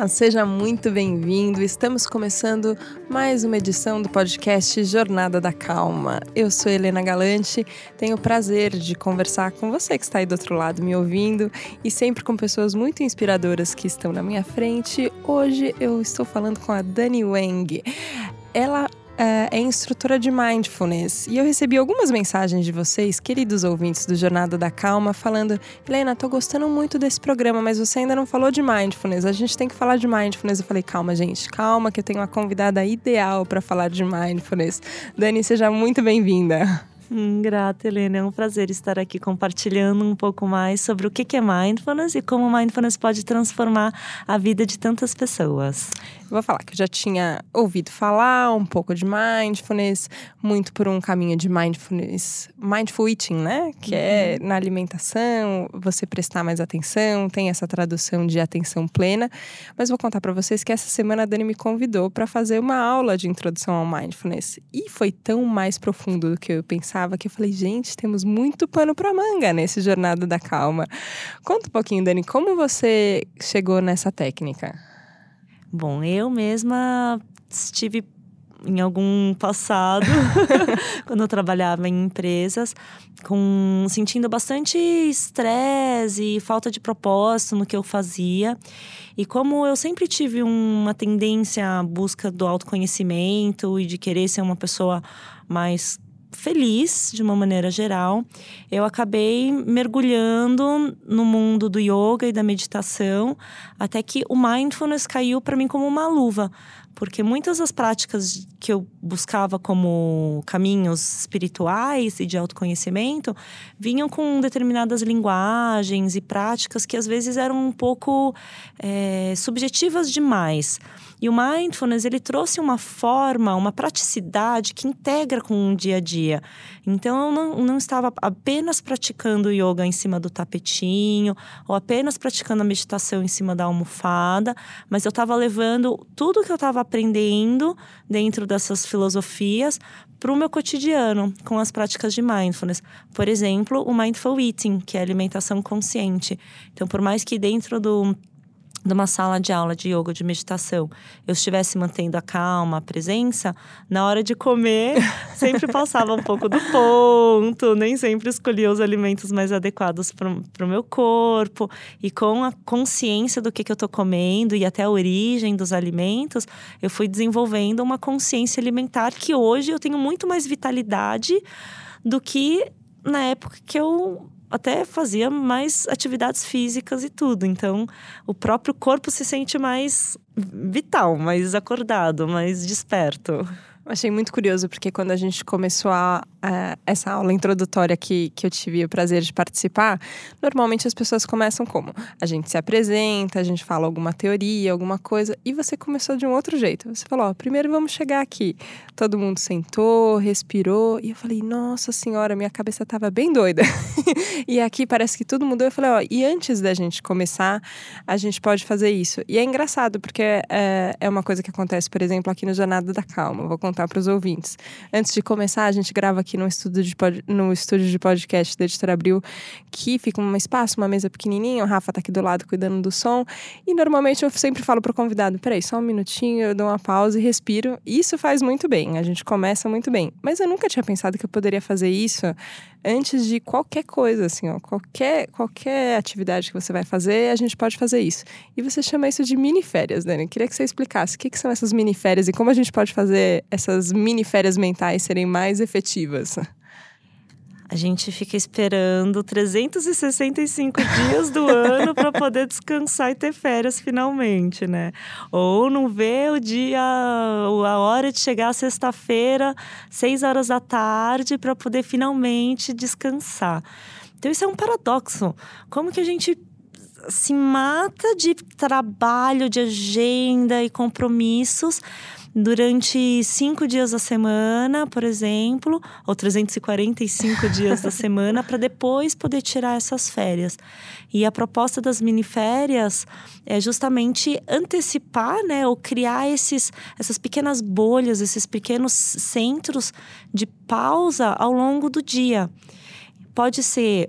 Olá, seja muito bem-vindo. Estamos começando mais uma edição do podcast Jornada da Calma. Eu sou Helena Galante, tenho o prazer de conversar com você que está aí do outro lado me ouvindo e sempre com pessoas muito inspiradoras que estão na minha frente. Hoje eu estou falando com a Dani Wang. Ela é instrutora de Mindfulness e eu recebi algumas mensagens de vocês, queridos ouvintes do Jornada da Calma, falando: Helena, tô gostando muito desse programa, mas você ainda não falou de Mindfulness, a gente tem que falar de Mindfulness. Eu falei: calma gente, calma que eu tenho uma convidada ideal para falar de Mindfulness. Dani, seja muito bem-vinda. Grata, Helena, é um prazer estar aqui compartilhando um pouco mais sobre o que é Mindfulness e como Mindfulness pode transformar a vida de tantas pessoas. Vou falar que eu já tinha ouvido falar um pouco de Mindfulness, muito por um caminho de Mindfulness, Mindful Eating, né? Que é na alimentação, você prestar mais atenção, tem essa tradução de atenção plena. Mas vou contar para vocês que essa semana a Dani me convidou para fazer uma aula de introdução ao Mindfulness. E foi tão mais profundo do que eu pensava que eu falei: gente, temos muito pano para manga nesse Jornada da Calma. Conta um pouquinho, Dani, como você chegou nessa técnica? Bom, eu mesma estive em algum passado, quando eu trabalhava em empresas, sentindo bastante estresse e falta de propósito no que eu fazia. E como eu sempre tive uma tendência à busca do autoconhecimento e de querer ser uma pessoa mais feliz, de uma maneira geral, eu acabei mergulhando no mundo do yoga e da meditação, até que o mindfulness caiu para mim como uma luva, porque muitas das práticas que eu buscava como caminhos espirituais e de autoconhecimento vinham com determinadas linguagens e práticas que às vezes eram um pouco subjetivas demais. E o mindfulness, ele trouxe uma forma, uma praticidade que integra com o dia a dia. Então, eu não estava apenas praticando yoga em cima do tapetinho, ou apenas praticando a meditação em cima da almofada, mas eu estava levando tudo que eu estava aprendendo dentro dessas filosofias para o meu cotidiano, com as práticas de mindfulness. Por exemplo, o Mindful Eating, que é alimentação consciente. Então, por mais que dentro de uma sala de aula de yoga, de meditação, eu estivesse mantendo a calma, a presença, na hora de comer, sempre passava um pouco do ponto, nem sempre escolhia os alimentos mais adequados para o meu corpo. E com a consciência do que eu estou comendo e até a origem dos alimentos, eu fui desenvolvendo uma consciência alimentar que hoje eu tenho muito mais vitalidade do que na época que eu até fazia mais atividades físicas e tudo. Então, o próprio corpo se sente mais vital, mais acordado, mais desperto. Achei muito curioso, porque quando a gente começou essa aula introdutória que eu tive o prazer de participar, normalmente as pessoas começam como? A gente se apresenta, a gente fala alguma teoria, alguma coisa, e você começou de um outro jeito. Você falou: ó, primeiro vamos chegar aqui. Todo mundo sentou, respirou, e eu falei: nossa senhora, minha cabeça tava bem doida. E aqui parece que tudo mudou. Eu falei: ó, e antes da gente começar, a gente pode fazer isso. E é engraçado, porque é uma coisa que acontece, por exemplo, aqui no Jornada da Calma. Vou contar para os ouvintes. Antes de começar, a gente grava aqui no estúdio de podcast da Editora Abril, que fica um espaço, uma mesa pequenininha, o Rafa tá aqui do lado cuidando do som, e normalmente eu sempre falo pro convidado: peraí, só um minutinho, eu dou uma pausa e respiro. Isso faz muito bem, a gente começa muito bem. Mas eu nunca tinha pensado que eu poderia fazer isso antes de qualquer coisa, assim, ó, qualquer atividade que você vai fazer, a gente pode fazer isso. E você chama isso de mini férias, Dani. Eu queria que você explicasse o que são essas mini férias e como a gente pode fazer essas mini férias mentais serem mais efetivas. A gente fica esperando 365 dias do ano para poder descansar e ter férias finalmente, né? Ou não vê o dia, a hora de chegar à sexta-feira, 18h para poder finalmente descansar. Então isso é um paradoxo. Como que a gente se mata de trabalho, de agenda e compromissos durante 5 dias da semana, por exemplo, ou 345 dias da semana, para depois poder tirar essas férias. E a proposta das miniférias é justamente antecipar, né, ou criar essas pequenas bolhas, esses pequenos centros de pausa ao longo do dia. Pode ser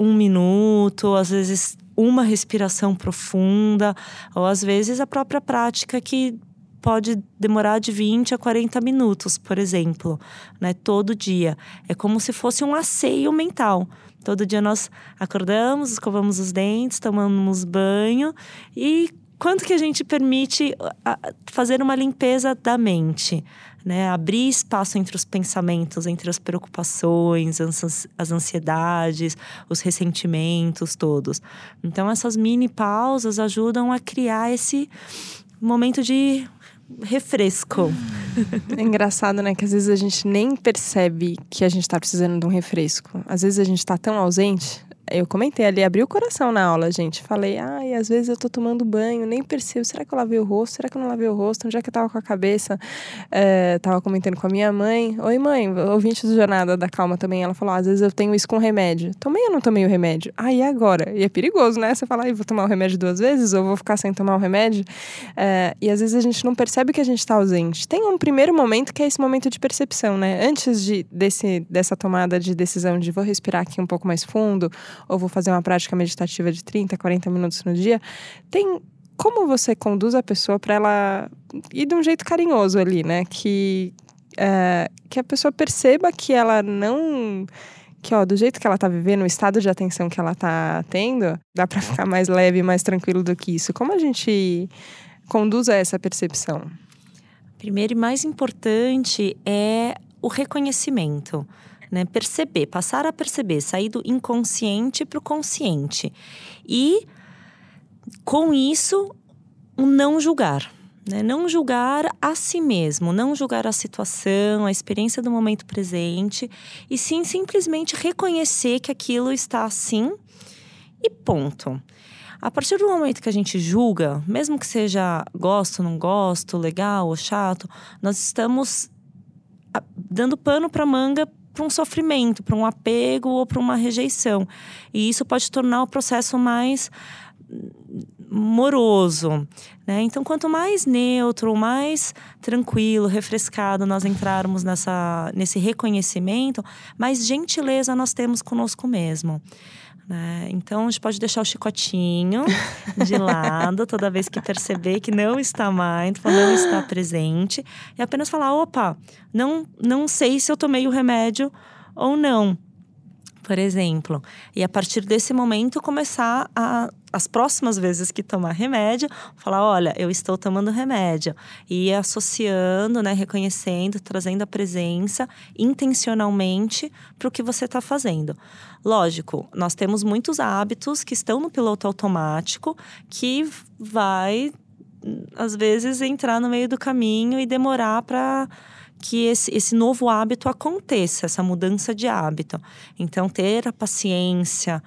1 minuto, às vezes uma respiração profunda, ou às vezes a própria prática que pode demorar de 20 a 40 minutos, por exemplo, né? Todo dia. É como se fosse um asseio mental. Todo dia nós acordamos, escovamos os dentes, tomamos banho e quanto que a gente permite fazer uma limpeza da mente, né? Abrir espaço entre os pensamentos, entre as preocupações, as ansiedades, os ressentimentos todos. Então, essas mini pausas ajudam a criar esse momento de refresco. É engraçado, né? Que às vezes a gente nem percebe que a gente tá precisando de um refresco. Às vezes a gente tá tão ausente. Eu comentei ali, abri o coração na aula, gente. Falei, e às vezes eu tô tomando banho, nem percebo. Será que eu lavei o rosto? Será que eu não lavei o rosto? Onde é que eu tava com a cabeça? Tava comentando com a minha mãe. Oi, mãe, ouvinte do Jornada da Calma também. Ela falou, às vezes eu tenho isso com remédio. Tomei ou não tomei o remédio? E agora? E é perigoso, né? Você fala, vou tomar o remédio duas vezes? Ou vou ficar sem tomar o remédio? E às vezes a gente não percebe que a gente tá ausente. Tem um primeiro momento que é esse momento de percepção, né? Antes dessa tomada de decisão de vou respirar aqui um pouco mais fundo, ou vou fazer uma prática meditativa de 30, 40 minutos no dia, tem como você conduz a pessoa para ela ir de um jeito carinhoso ali, né? Que a pessoa perceba que ela não... Que, do jeito que ela tá vivendo, o estado de atenção que ela tá tendo, dá para ficar mais leve, mais tranquilo do que isso. Como a gente conduz a essa percepção? Primeiro e mais importante é o reconhecimento. Né, perceber, passar a perceber, sair do inconsciente para o consciente. E, com isso, não julgar. Né, não julgar a si mesmo, não julgar a situação, a experiência do momento presente. E sim, simplesmente reconhecer que aquilo está assim e ponto. A partir do momento que a gente julga, mesmo que seja gosto, não gosto, legal ou chato, nós estamos dando pano para a manga para um sofrimento, para um apego ou para uma rejeição. E isso pode tornar o processo mais moroso, né? Então, quanto mais neutro, mais tranquilo, refrescado nós entrarmos nesse reconhecimento, mais gentileza nós temos conosco mesmo. Né? Então, a gente pode deixar o chicotinho de lado toda vez que perceber que não está mindful, não está presente. E apenas falar, não sei se eu tomei o remédio ou não, por exemplo. E a partir desse momento, começar as próximas vezes que tomar remédio, falar, olha, eu estou tomando remédio. E associando, né, reconhecendo, trazendo a presença intencionalmente para o que você está fazendo. Lógico, nós temos muitos hábitos que estão no piloto automático, que vai, às vezes, entrar no meio do caminho e demorar para que esse novo hábito aconteça, essa mudança de hábito. Então, ter a paciência,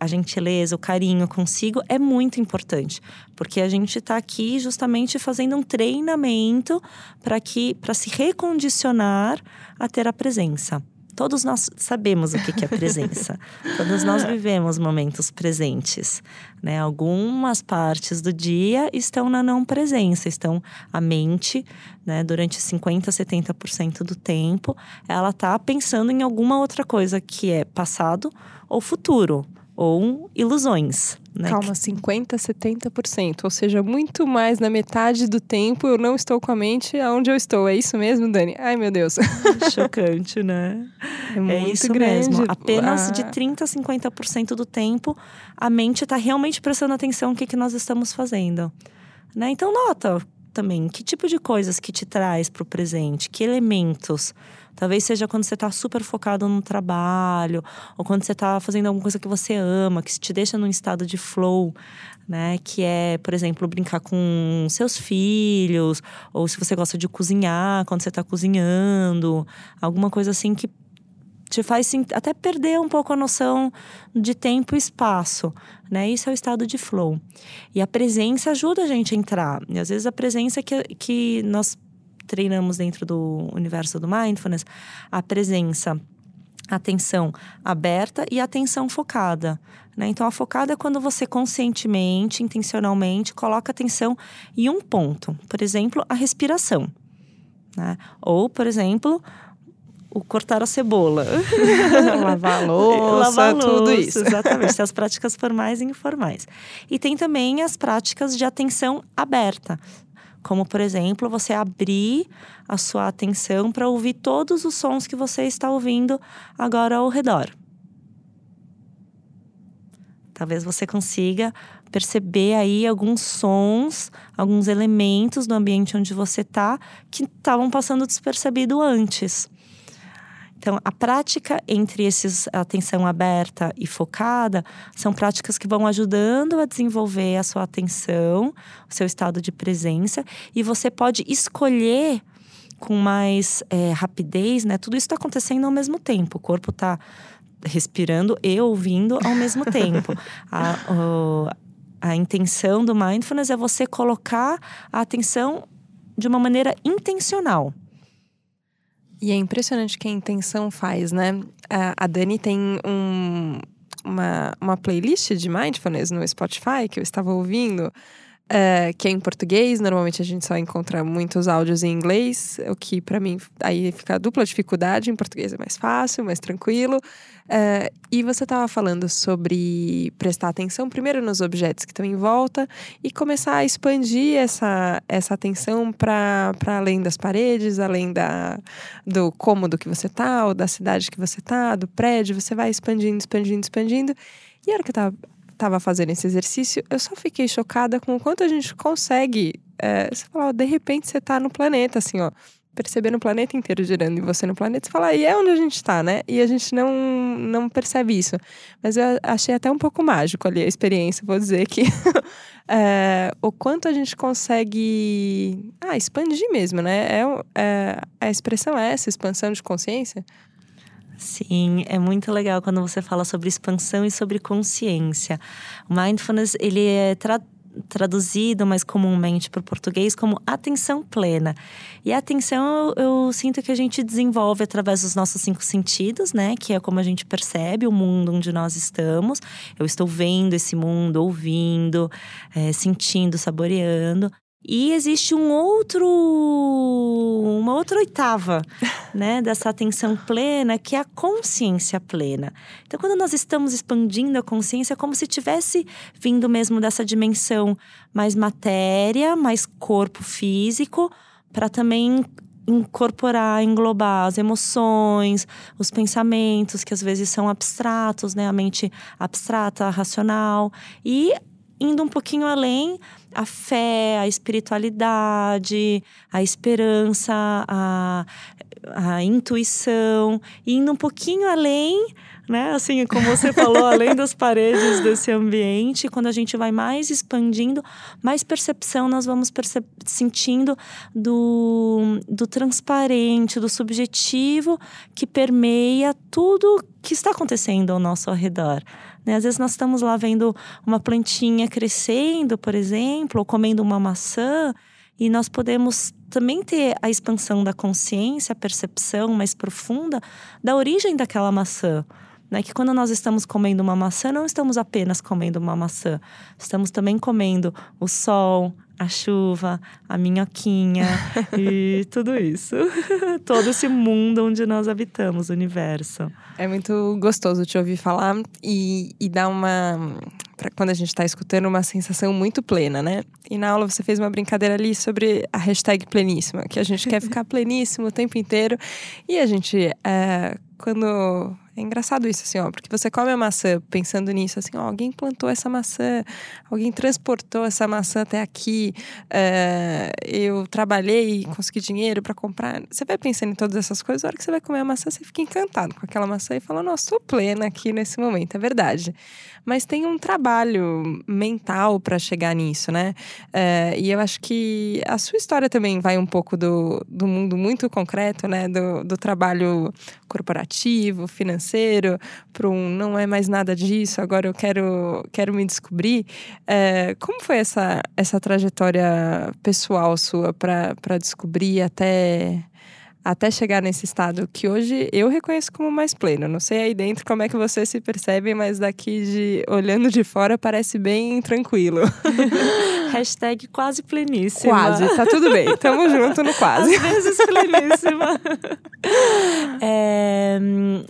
a gentileza, o carinho consigo é muito importante. Porque a gente está aqui justamente fazendo um treinamento para se recondicionar a ter a presença. Todos nós sabemos o que é presença. Todos nós vivemos momentos presentes, né? Algumas partes do dia estão na não presença, estão a mente, né? Durante 50%, 70% do tempo, ela está pensando em alguma outra coisa que é passado ou futuro, ou ilusões. Né? Calma, 50%, 70%. Ou seja, muito mais na metade do tempo eu não estou com a mente aonde eu estou. É isso mesmo, Dani? Ai, meu Deus. Chocante, né? É muito isso grande. Mesmo. Apenas de 30% a 50% do tempo a mente está realmente prestando atenção no que nós estamos fazendo. Né? Então, nota também que tipo de coisas que te traz para o presente, que elementos. Talvez seja quando você está super focado no trabalho, ou quando você está fazendo alguma coisa que você ama, que te deixa num estado de flow, né? Que é, por exemplo, brincar com seus filhos, ou se você gosta de cozinhar, quando você está cozinhando, alguma coisa assim que te faz até perder um pouco a noção de tempo e espaço, né? Isso é o estado de flow. E a presença ajuda a gente a entrar. E às vezes a presença que nós treinamos dentro do universo do mindfulness, a presença, a atenção aberta e a atenção focada, né? Então, a focada é quando você conscientemente, intencionalmente, coloca atenção em um ponto. Por exemplo, a respiração, né? Ou, por exemplo, o cortar a cebola. Lavar a louça, tudo isso. Exatamente, tem as práticas formais e informais. E tem também as práticas de atenção aberta. Como, por exemplo, você abrir a sua atenção para ouvir todos os sons que você está ouvindo agora ao redor. Talvez você consiga perceber aí alguns sons, alguns elementos do ambiente onde você está que estavam passando despercebido antes. Então, a prática entre esses atenção aberta e focada são práticas que vão ajudando a desenvolver a sua atenção, o seu estado de presença. E você pode escolher com mais rapidez, né? Tudo isso está acontecendo ao mesmo tempo. O corpo está respirando e ouvindo ao mesmo tempo. A intenção do mindfulness é você colocar a atenção de uma maneira intencional. E é impressionante o que a intenção faz, né? A Dani tem uma playlist de mindfulness no Spotify que eu estava ouvindo, que é em português. Normalmente a gente só encontra muitos áudios em inglês, o que para mim aí fica a dupla dificuldade. Em português é mais fácil, mais tranquilo. E você estava falando sobre prestar atenção primeiro nos objetos que estão em volta e começar a expandir essa atenção para além das paredes, além do cômodo que você está, ou da cidade que você está, do prédio. Você vai expandindo, expandindo, expandindo. E a hora que eu estava fazendo esse exercício, eu só fiquei chocada com o quanto a gente consegue. Você fala, ó, de repente você está no planeta, assim, ó. Percebendo o planeta inteiro girando e você no planeta, você fala, e é onde a gente tá, né? E a gente não percebe isso. Mas eu achei até um pouco mágico ali a experiência, vou dizer que o quanto a gente consegue expandir mesmo, né? A expressão é essa, expansão de consciência. Sim, é muito legal quando você fala sobre expansão e sobre consciência. O mindfulness, ele é traduzido mais comumente para o português como atenção plena. E a atenção, eu sinto que a gente desenvolve através dos nossos 5 sentidos, né? Que é como a gente percebe o mundo onde nós estamos. Eu estou vendo esse mundo, ouvindo, sentindo, saboreando. E existe uma outra oitava, né, dessa atenção plena, que é a consciência plena. Então, quando nós estamos expandindo a consciência, é como se tivesse vindo mesmo dessa dimensão mais matéria, mais corpo físico, para também incorporar, englobar as emoções, os pensamentos, que às vezes são abstratos, né, a mente abstrata, racional, e indo um pouquinho além, a fé, a espiritualidade, a esperança, a intuição. Indo um pouquinho além, né? Assim, como você falou, além das paredes desse ambiente. Quando a gente vai mais expandindo, mais percepção nós vamos sentindo do transparente, do subjetivo que permeia tudo que está acontecendo ao nosso redor. Né? Às vezes nós estamos lá vendo uma plantinha crescendo, por exemplo, ou comendo uma maçã, e nós podemos também ter a expansão da consciência, a percepção mais profunda da origem daquela maçã. Né? Que quando nós estamos comendo uma maçã, não estamos apenas comendo uma maçã. Estamos também comendo o sol, a chuva, a minhoquinha e tudo isso. Todo esse mundo onde nós habitamos, o universo. É muito gostoso te ouvir falar e dar uma... Pra quando a gente está escutando, uma sensação muito plena, né? E na aula você fez uma brincadeira ali sobre a hashtag pleníssima, que a gente quer ficar pleníssimo o tempo inteiro. E a gente, quando... É engraçado isso, assim, ó, porque você come a maçã pensando nisso, assim, ó, alguém plantou essa maçã, alguém transportou essa maçã até aqui, eu trabalhei e consegui dinheiro para comprar. Você vai pensando em todas essas coisas, a hora que você vai comer a maçã, você fica encantado com aquela maçã e fala, nossa, tô plena aqui nesse momento, é verdade. Mas tem um trabalho mental para chegar nisso, né? E eu acho que a sua história também vai um pouco do mundo muito concreto, né? Do trabalho corporativo, financeiro, para um não é mais nada disso, agora eu quero me descobrir. Como foi essa trajetória pessoal sua para descobrir até até chegar nesse estado que hoje eu reconheço como mais pleno. Não sei aí dentro como é que vocês se percebem, mas daqui olhando de fora parece bem tranquilo. Hashtag quase pleníssima. Quase, tá tudo bem. Tamo junto no quase. Às vezes pleníssima. É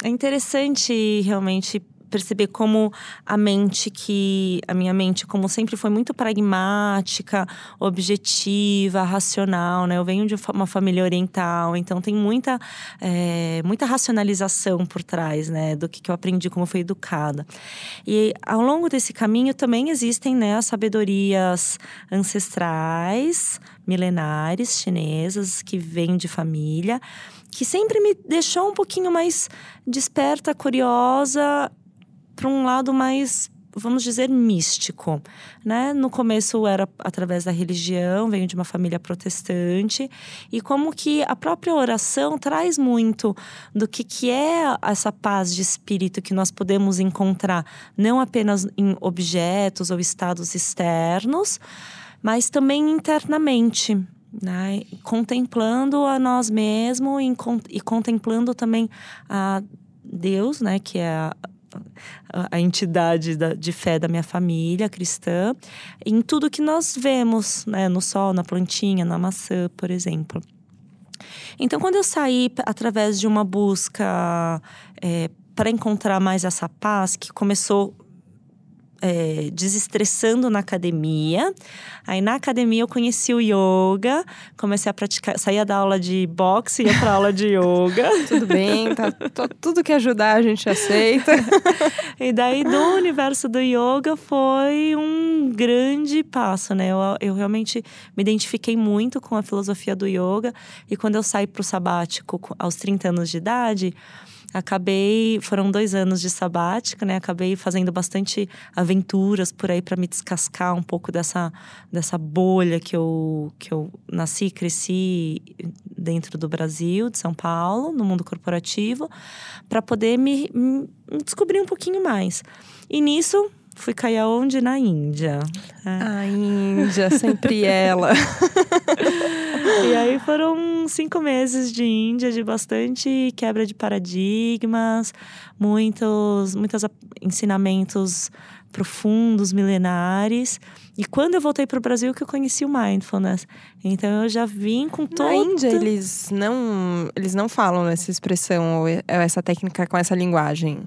interessante realmente perceber como a minha mente, como sempre, foi muito pragmática, objetiva, racional, né? Eu venho de uma família oriental, então tem muita racionalização por trás, né? Do que eu aprendi, como eu fui educada. E ao longo desse caminho também existem, né, as sabedorias ancestrais, milenares, chinesas, que vêm de família, que sempre me deixou um pouquinho mais desperta, curiosa, para um lado mais, vamos dizer, místico, né? No começo era através da religião, venho de uma família protestante, e como que a própria oração traz muito do que é essa paz de espírito que nós podemos encontrar, não apenas em objetos ou estados externos, mas também internamente, né? Contemplando a nós mesmos e contemplando também a Deus, né? Que é a entidade de fé da minha família cristã, em tudo que nós vemos, né, no sol, na plantinha, na maçã, por exemplo. Então, quando eu saí através de uma busca para encontrar mais essa paz, que começou desestressando na academia. Aí na academia eu conheci o yoga, comecei a praticar, saía da aula de boxe e ia pra aula de yoga. Tudo bem, tá, tudo que ajudar a gente aceita. E daí do universo do yoga foi um grande passo, né? Eu realmente me identifiquei muito com a filosofia do yoga, e quando eu saí pro sabático aos 30 anos de idade, foram 2 anos de sabática, né? Acabei fazendo bastante aventuras por aí para me descascar um pouco dessa bolha que eu nasci e cresci dentro do Brasil, de São Paulo, no mundo corporativo, para poder me descobrir um pouquinho mais. E nisso fui cair aonde? Na Índia. A Índia, sempre ela. E aí foram 5 meses de Índia, de bastante quebra de paradigmas, muitos ensinamentos profundos, milenares. E quando eu voltei para o Brasil, que eu conheci o Mindfulness. Então, eu já vim com toda... Na Índia, eles não falam essa expressão, ou essa técnica com essa linguagem.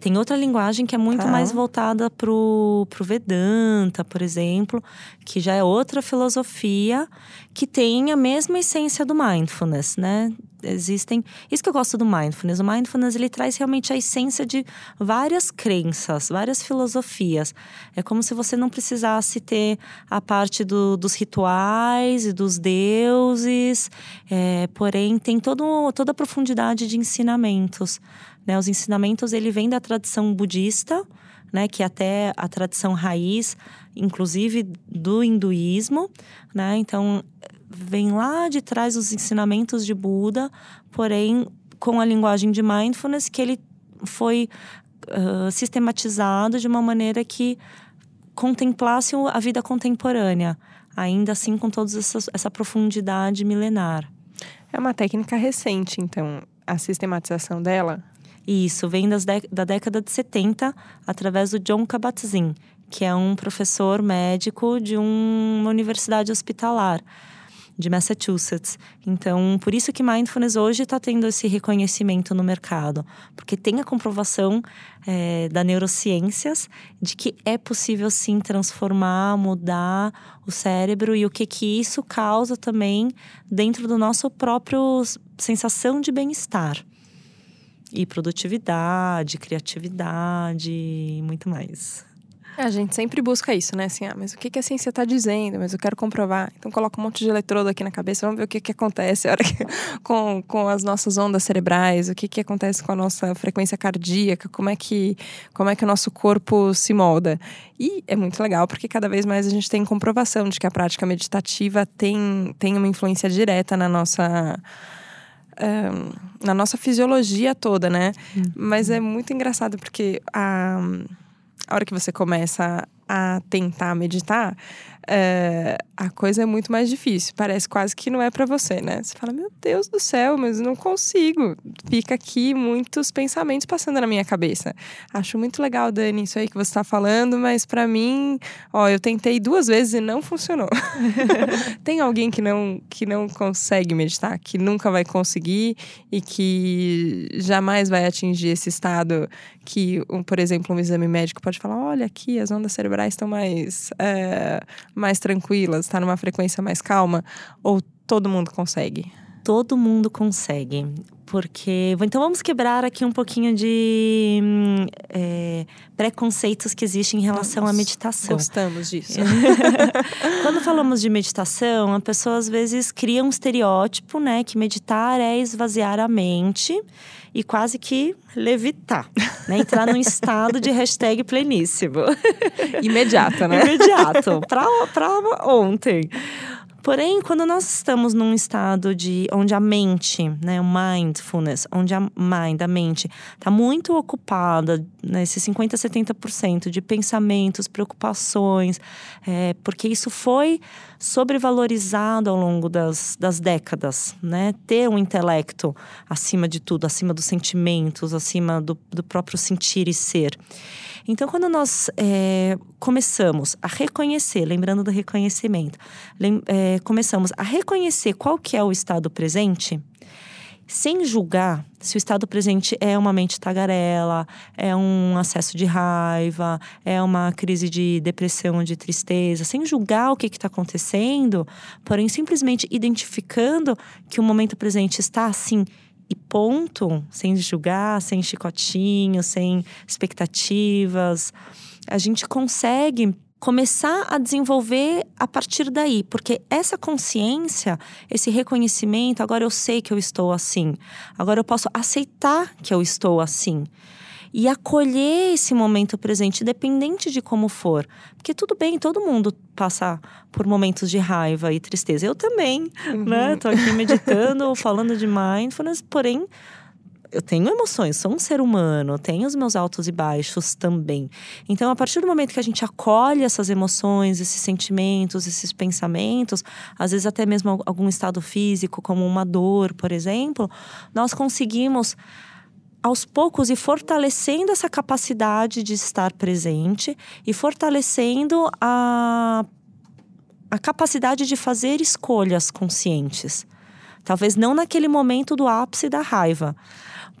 Tem outra linguagem que é muito mais voltada pro Vedanta, por exemplo, que já é outra filosofia que tem a mesma essência do Mindfulness, né? Isso que eu gosto do Mindfulness. O Mindfulness, ele traz realmente a essência de várias crenças, várias filosofias. É como se você não precisasse ter a parte dos rituais e dos deuses, porém tem toda a profundidade de ensinamentos, né? Os ensinamentos, ele vem da tradição budista, né, que até a tradição raiz, inclusive do hinduísmo, né? Então vem lá de trás os ensinamentos de Buda, porém com a linguagem de Mindfulness, que ele foi sistematizado de uma maneira que contemplasse a vida contemporânea, ainda assim com toda essa profundidade milenar. É uma técnica recente, então, a sistematização dela? Isso, vem da década de 70, através do John Kabat-Zinn, que é um professor médico de uma universidade hospitalar de Massachusetts. Então, por isso que Mindfulness hoje está tendo esse reconhecimento no mercado, porque tem a comprovação da neurociências de que é possível sim transformar, mudar o cérebro e o que isso causa também dentro do nosso próprio sensação de bem-estar. E produtividade, criatividade e muito mais. A gente sempre busca isso, né? Assim, mas o que a ciência tá dizendo? Mas eu quero comprovar. Então, coloca um monte de eletrodo aqui na cabeça, vamos ver o que acontece a hora que, com as nossas ondas cerebrais, o que acontece com a nossa frequência cardíaca, como é que o nosso corpo se molda. E é muito legal, porque cada vez mais a gente tem comprovação de que a prática meditativa tem uma influência direta na nossa fisiologia toda, né? Mas é muito engraçado, porque a hora que você começa a tentar meditar, a coisa é muito mais difícil. Parece quase que não é pra você, né? Você fala, meu Deus do céu, mas não consigo. Fica aqui muitos pensamentos passando na minha cabeça. Acho muito legal, Dani, isso aí que você tá falando, mas pra mim, ó, eu tentei 2 vezes e não funcionou. Tem alguém que não consegue meditar, que nunca vai conseguir e que jamais vai atingir esse estado que, por exemplo, um exame médico pode falar, olha aqui, as ondas cerebrais estão mais tranquilas, tá numa frequência mais calma, ou todo mundo consegue? Todo mundo consegue, porque... Então vamos quebrar aqui um pouquinho de preconceitos que existem em relação à meditação. Gostamos disso. Quando falamos de meditação, a pessoa às vezes cria um estereótipo, né? Que meditar é esvaziar a mente e quase que levitar, né? Entrar num estado de hashtag pleníssimo. Imediato, né? Imediato, pra ontem. Porém, quando nós estamos num estado de onde a mente, né, o mindfulness, onde a mente está muito ocupada, nesse 50%, 70% de pensamentos, preocupações, porque isso foi sobrevalorizado ao longo das décadas, né? Ter um intelecto acima de tudo, acima dos sentimentos, acima do próprio sentir e ser. Então, quando nós começamos a reconhecer, lembrando do reconhecimento, começamos a reconhecer qual que é o estado presente, sem julgar se o estado presente é uma mente tagarela, é um acesso de raiva, é uma crise de depressão, de tristeza, sem julgar o que está acontecendo, porém simplesmente identificando que o momento presente está assim, e ponto, sem julgar, sem chicotinho, sem expectativas. A gente consegue começar a desenvolver a partir daí, porque essa consciência, esse reconhecimento, agora eu sei que eu estou assim, agora eu posso aceitar que eu estou assim. E acolher esse momento presente, independente de como for. Porque tudo bem, todo mundo passa por momentos de raiva e tristeza. Eu também, né? Tô aqui meditando, falando de mindfulness, porém... Eu tenho emoções, sou um ser humano, tenho os meus altos e baixos também. Então, a partir do momento que a gente acolhe essas emoções, esses sentimentos, esses pensamentos, às vezes até mesmo algum estado físico, como uma dor, por exemplo, nós conseguimos, aos poucos, e fortalecendo essa capacidade de estar presente e fortalecendo a capacidade de fazer escolhas conscientes. Talvez não naquele momento do ápice da raiva.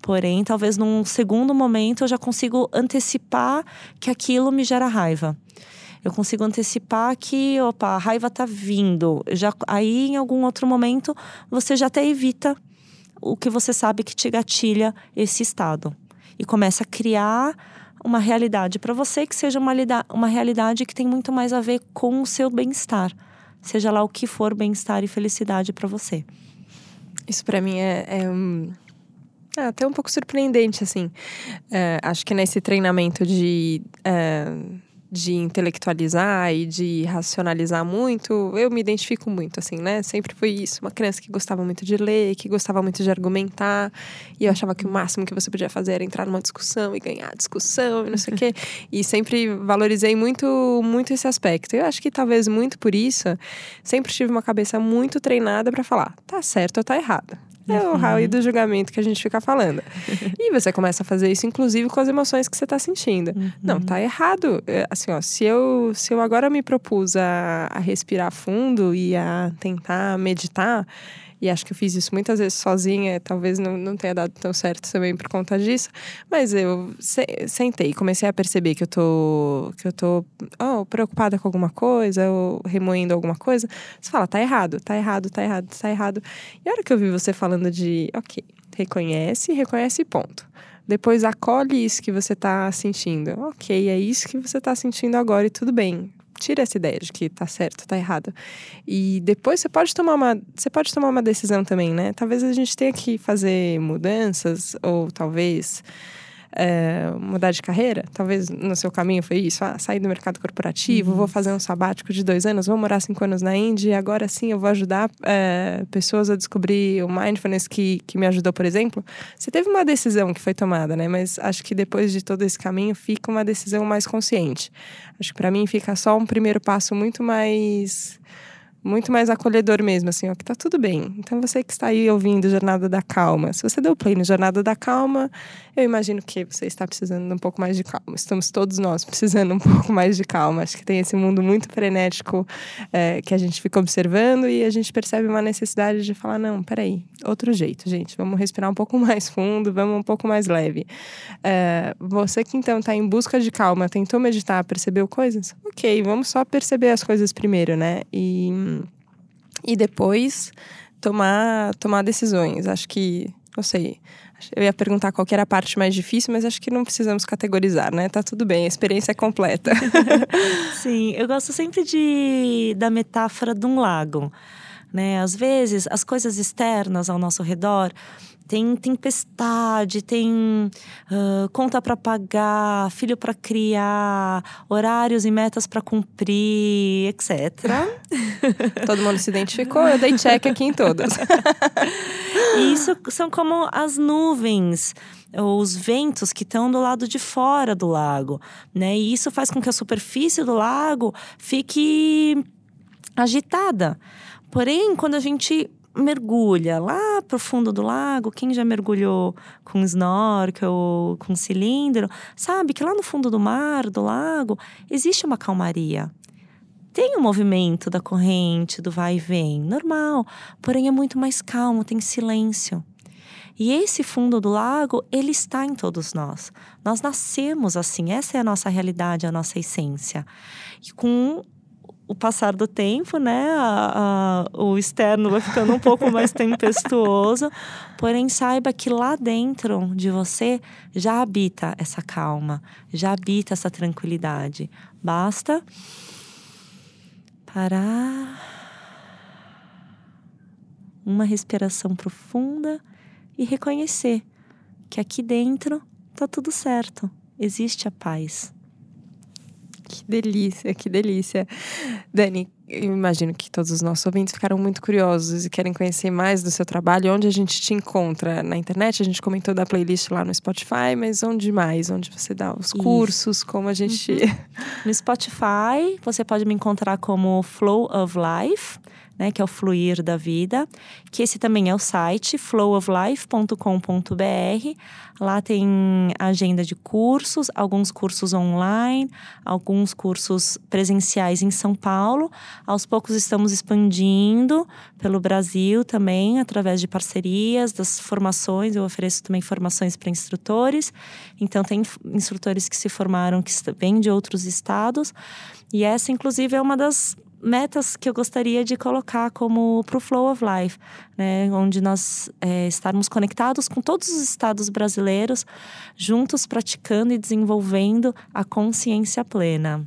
Porém, talvez num segundo momento eu já consigo antecipar que aquilo me gera raiva. Eu consigo antecipar que, opa, a raiva tá vindo. Aí, em algum outro momento, você já até evita o que você sabe que te gatilha esse estado. E começa a criar uma realidade para você que seja uma realidade que tem muito mais a ver com o seu bem-estar. Seja lá o que for bem-estar e felicidade para você. Isso para mim é até um pouco surpreendente, assim. Acho que nesse treinamento de intelectualizar e de racionalizar muito, eu me identifico muito, assim, né? Sempre fui isso, uma criança que gostava muito de ler, que gostava muito de argumentar, e eu achava que o máximo que você podia fazer era entrar numa discussão e ganhar a discussão e não sei o quê. E sempre valorizei muito, muito esse aspecto. Eu acho que talvez muito por isso, sempre tive uma cabeça muito treinada para falar, tá certo ou tá errado. É o raio do julgamento que a gente fica falando. E você começa a fazer isso, inclusive, com as emoções que você está sentindo. Não, tá errado. Assim, ó, se eu agora me propus a respirar fundo e a tentar meditar, e acho que eu fiz isso muitas vezes sozinha, talvez não tenha dado tão certo também por conta disso, mas eu sentei, comecei a perceber que eu tô preocupada com alguma coisa, ou remoendo alguma coisa. Você fala, tá errado, tá errado, tá errado, tá errado. E a hora que eu vi você falando de, ok, reconhece e ponto. Depois acolhe isso que você tá sentindo. Ok, é isso que você tá sentindo agora e tudo bem. Tira essa ideia de que tá certo, tá errado. E depois você pode tomar uma decisão também, né? Talvez a gente tenha que fazer mudanças, ou talvez mudar de carreira, talvez no seu caminho foi isso, sair do mercado corporativo, vou fazer um sabático de 2 anos, vou morar 5 anos na Índia e agora sim eu vou ajudar pessoas a descobrir o mindfulness que me ajudou, por exemplo. Você teve uma decisão que foi tomada, né? Mas acho que depois de todo esse caminho fica uma decisão mais consciente. Acho que para mim fica só um primeiro passo muito mais acolhedor mesmo, assim, ó, que tá tudo bem. Então você que está aí ouvindo Jornada da Calma, se você deu play no Jornada da Calma, eu imagino que você está precisando de um pouco mais de calma. Estamos todos nós precisando um pouco mais de calma. Acho que tem esse mundo muito frenético que a gente fica observando e a gente percebe uma necessidade de falar, não, peraí, outro jeito, gente. Vamos respirar um pouco mais fundo, vamos um pouco mais leve. Você que então tá em busca de calma, tentou meditar, percebeu coisas? Ok, vamos só perceber as coisas primeiro, né? E depois tomar decisões. Acho que, não sei, eu ia perguntar qual que era a parte mais difícil, mas acho que não precisamos categorizar, né? Tá tudo bem, a experiência é completa. Sim, eu gosto sempre da metáfora de um lago, né? Às vezes, as coisas externas ao nosso redor, tem tempestade, tem conta para pagar, filho para criar, horários e metas para cumprir, etc. Todo mundo se identificou, eu dei check aqui em todas. E isso são como as nuvens, os ventos que estão do lado de fora do lago, né? E isso faz com que a superfície do lago fique agitada. Porém, quando a gente mergulha lá pro fundo do lago, quem já mergulhou com snorkel ou com cilindro, sabe que lá no fundo do mar, do lago, existe uma calmaria. Tem o movimento da corrente, do vai e vem, normal, porém é muito mais calmo, tem silêncio. E esse fundo do lago, ele está em todos nós. Nós nascemos assim, essa é a nossa realidade, a nossa essência. E com o passar do tempo, né, o externo vai ficando um pouco mais tempestuoso, porém saiba que lá dentro de você já habita essa calma, já habita essa tranquilidade. Basta parar, uma respiração profunda e reconhecer que aqui dentro tá tudo certo, existe a paz. Que delícia, que delícia. Dani, eu imagino que todos os nossos ouvintes ficaram muito curiosos e querem conhecer mais do seu trabalho. Onde a gente te encontra? Na internet? A gente comentou da playlist lá no Spotify, mas onde mais? Onde você dá os cursos? Como a gente... No Spotify, você pode me encontrar como Flow of Life, né, que é o fluir da vida, que esse também é o site, flowoflife.com.br. Lá tem agenda de cursos, alguns cursos online, alguns cursos presenciais em São Paulo. Aos poucos estamos expandindo pelo Brasil também, através de parcerias, das formações. Eu ofereço também formações para instrutores. Então, tem instrutores que se formaram, que vêm de outros estados. E essa, inclusive, é uma das metas que eu gostaria de colocar como pro Flow of Life, né? Onde nós estarmos conectados com todos os estados brasileiros, juntos praticando e desenvolvendo a consciência plena.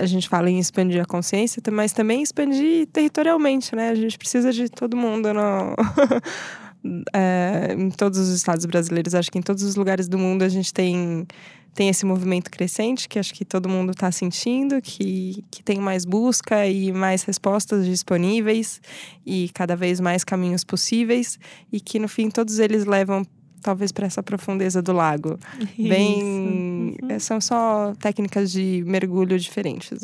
A gente fala em expandir a consciência, mas também expandir territorialmente, né? A gente precisa de todo mundo no... em todos os estados brasileiros. Acho que em todos os lugares do mundo a gente tem esse movimento crescente que acho que todo mundo está sentindo, que tem mais busca e mais respostas disponíveis e cada vez mais caminhos possíveis e que, no fim, todos eles levam, talvez, para essa profundeza do lago. Bem, são só técnicas de mergulho diferentes.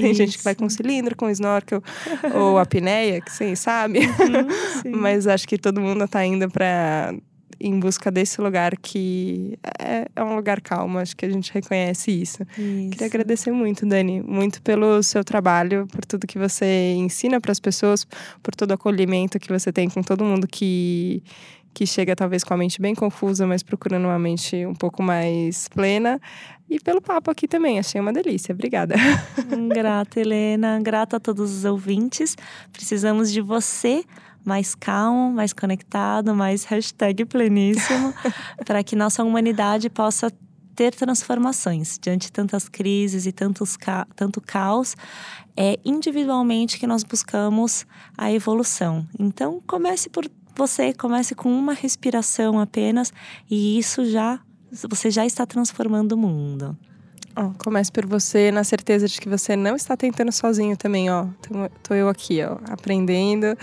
Tem gente que vai com cilindro, com snorkel ou apneia, que sim, sabe? Mas acho que todo mundo está indo em busca desse lugar que é um lugar calmo, acho que a gente reconhece isso. Queria agradecer muito, Dani, muito pelo seu trabalho, por tudo que você ensina para as pessoas, por todo o acolhimento que você tem com todo mundo que chega talvez com a mente bem confusa, mas procurando uma mente um pouco mais plena. E pelo papo aqui também, achei uma delícia. Obrigada. Grata, Helena. Grata a todos os ouvintes. Precisamos de você mais calmo, mais conectado, mais #pleníssimo, para que nossa humanidade possa ter transformações. Diante de tantas crises e tanto caos, é individualmente que nós buscamos a evolução. Então, comece com uma respiração apenas, e isso já você já está transformando o mundo. Ó, começo por você, na certeza de que você não está tentando sozinho também, ó. Tô eu aqui, ó, aprendendo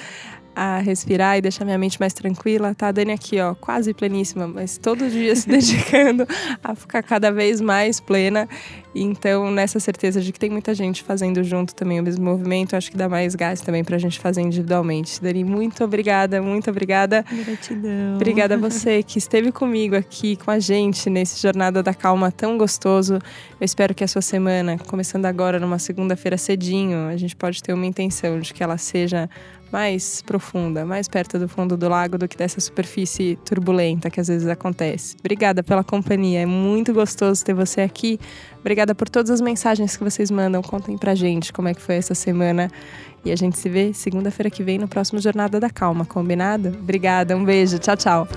a respirar e deixar minha mente mais tranquila. Tá, Dani aqui, ó, quase pleníssima, mas todo dia se dedicando a ficar cada vez mais plena. Então, nessa certeza de que tem muita gente fazendo junto também o mesmo movimento, acho que dá mais gás também pra gente fazer individualmente. Dani, muito obrigada, muito obrigada. Gratidão. Obrigada a você que esteve comigo aqui, com a gente, nesse Jornada da Calma tão gostoso. Eu espero que a sua semana, começando agora numa segunda-feira cedinho, a gente pode ter uma intenção de que ela seja mais profunda, mais perto do fundo do lago do que dessa superfície turbulenta que às vezes acontece. Obrigada pela companhia, é muito gostoso ter você aqui. Obrigada por todas as mensagens que vocês mandam. Contem pra gente como é que foi essa semana. E a gente se vê segunda-feira que vem no próximo Jornada da Calma, combinado? Obrigada, um beijo, tchau, tchau.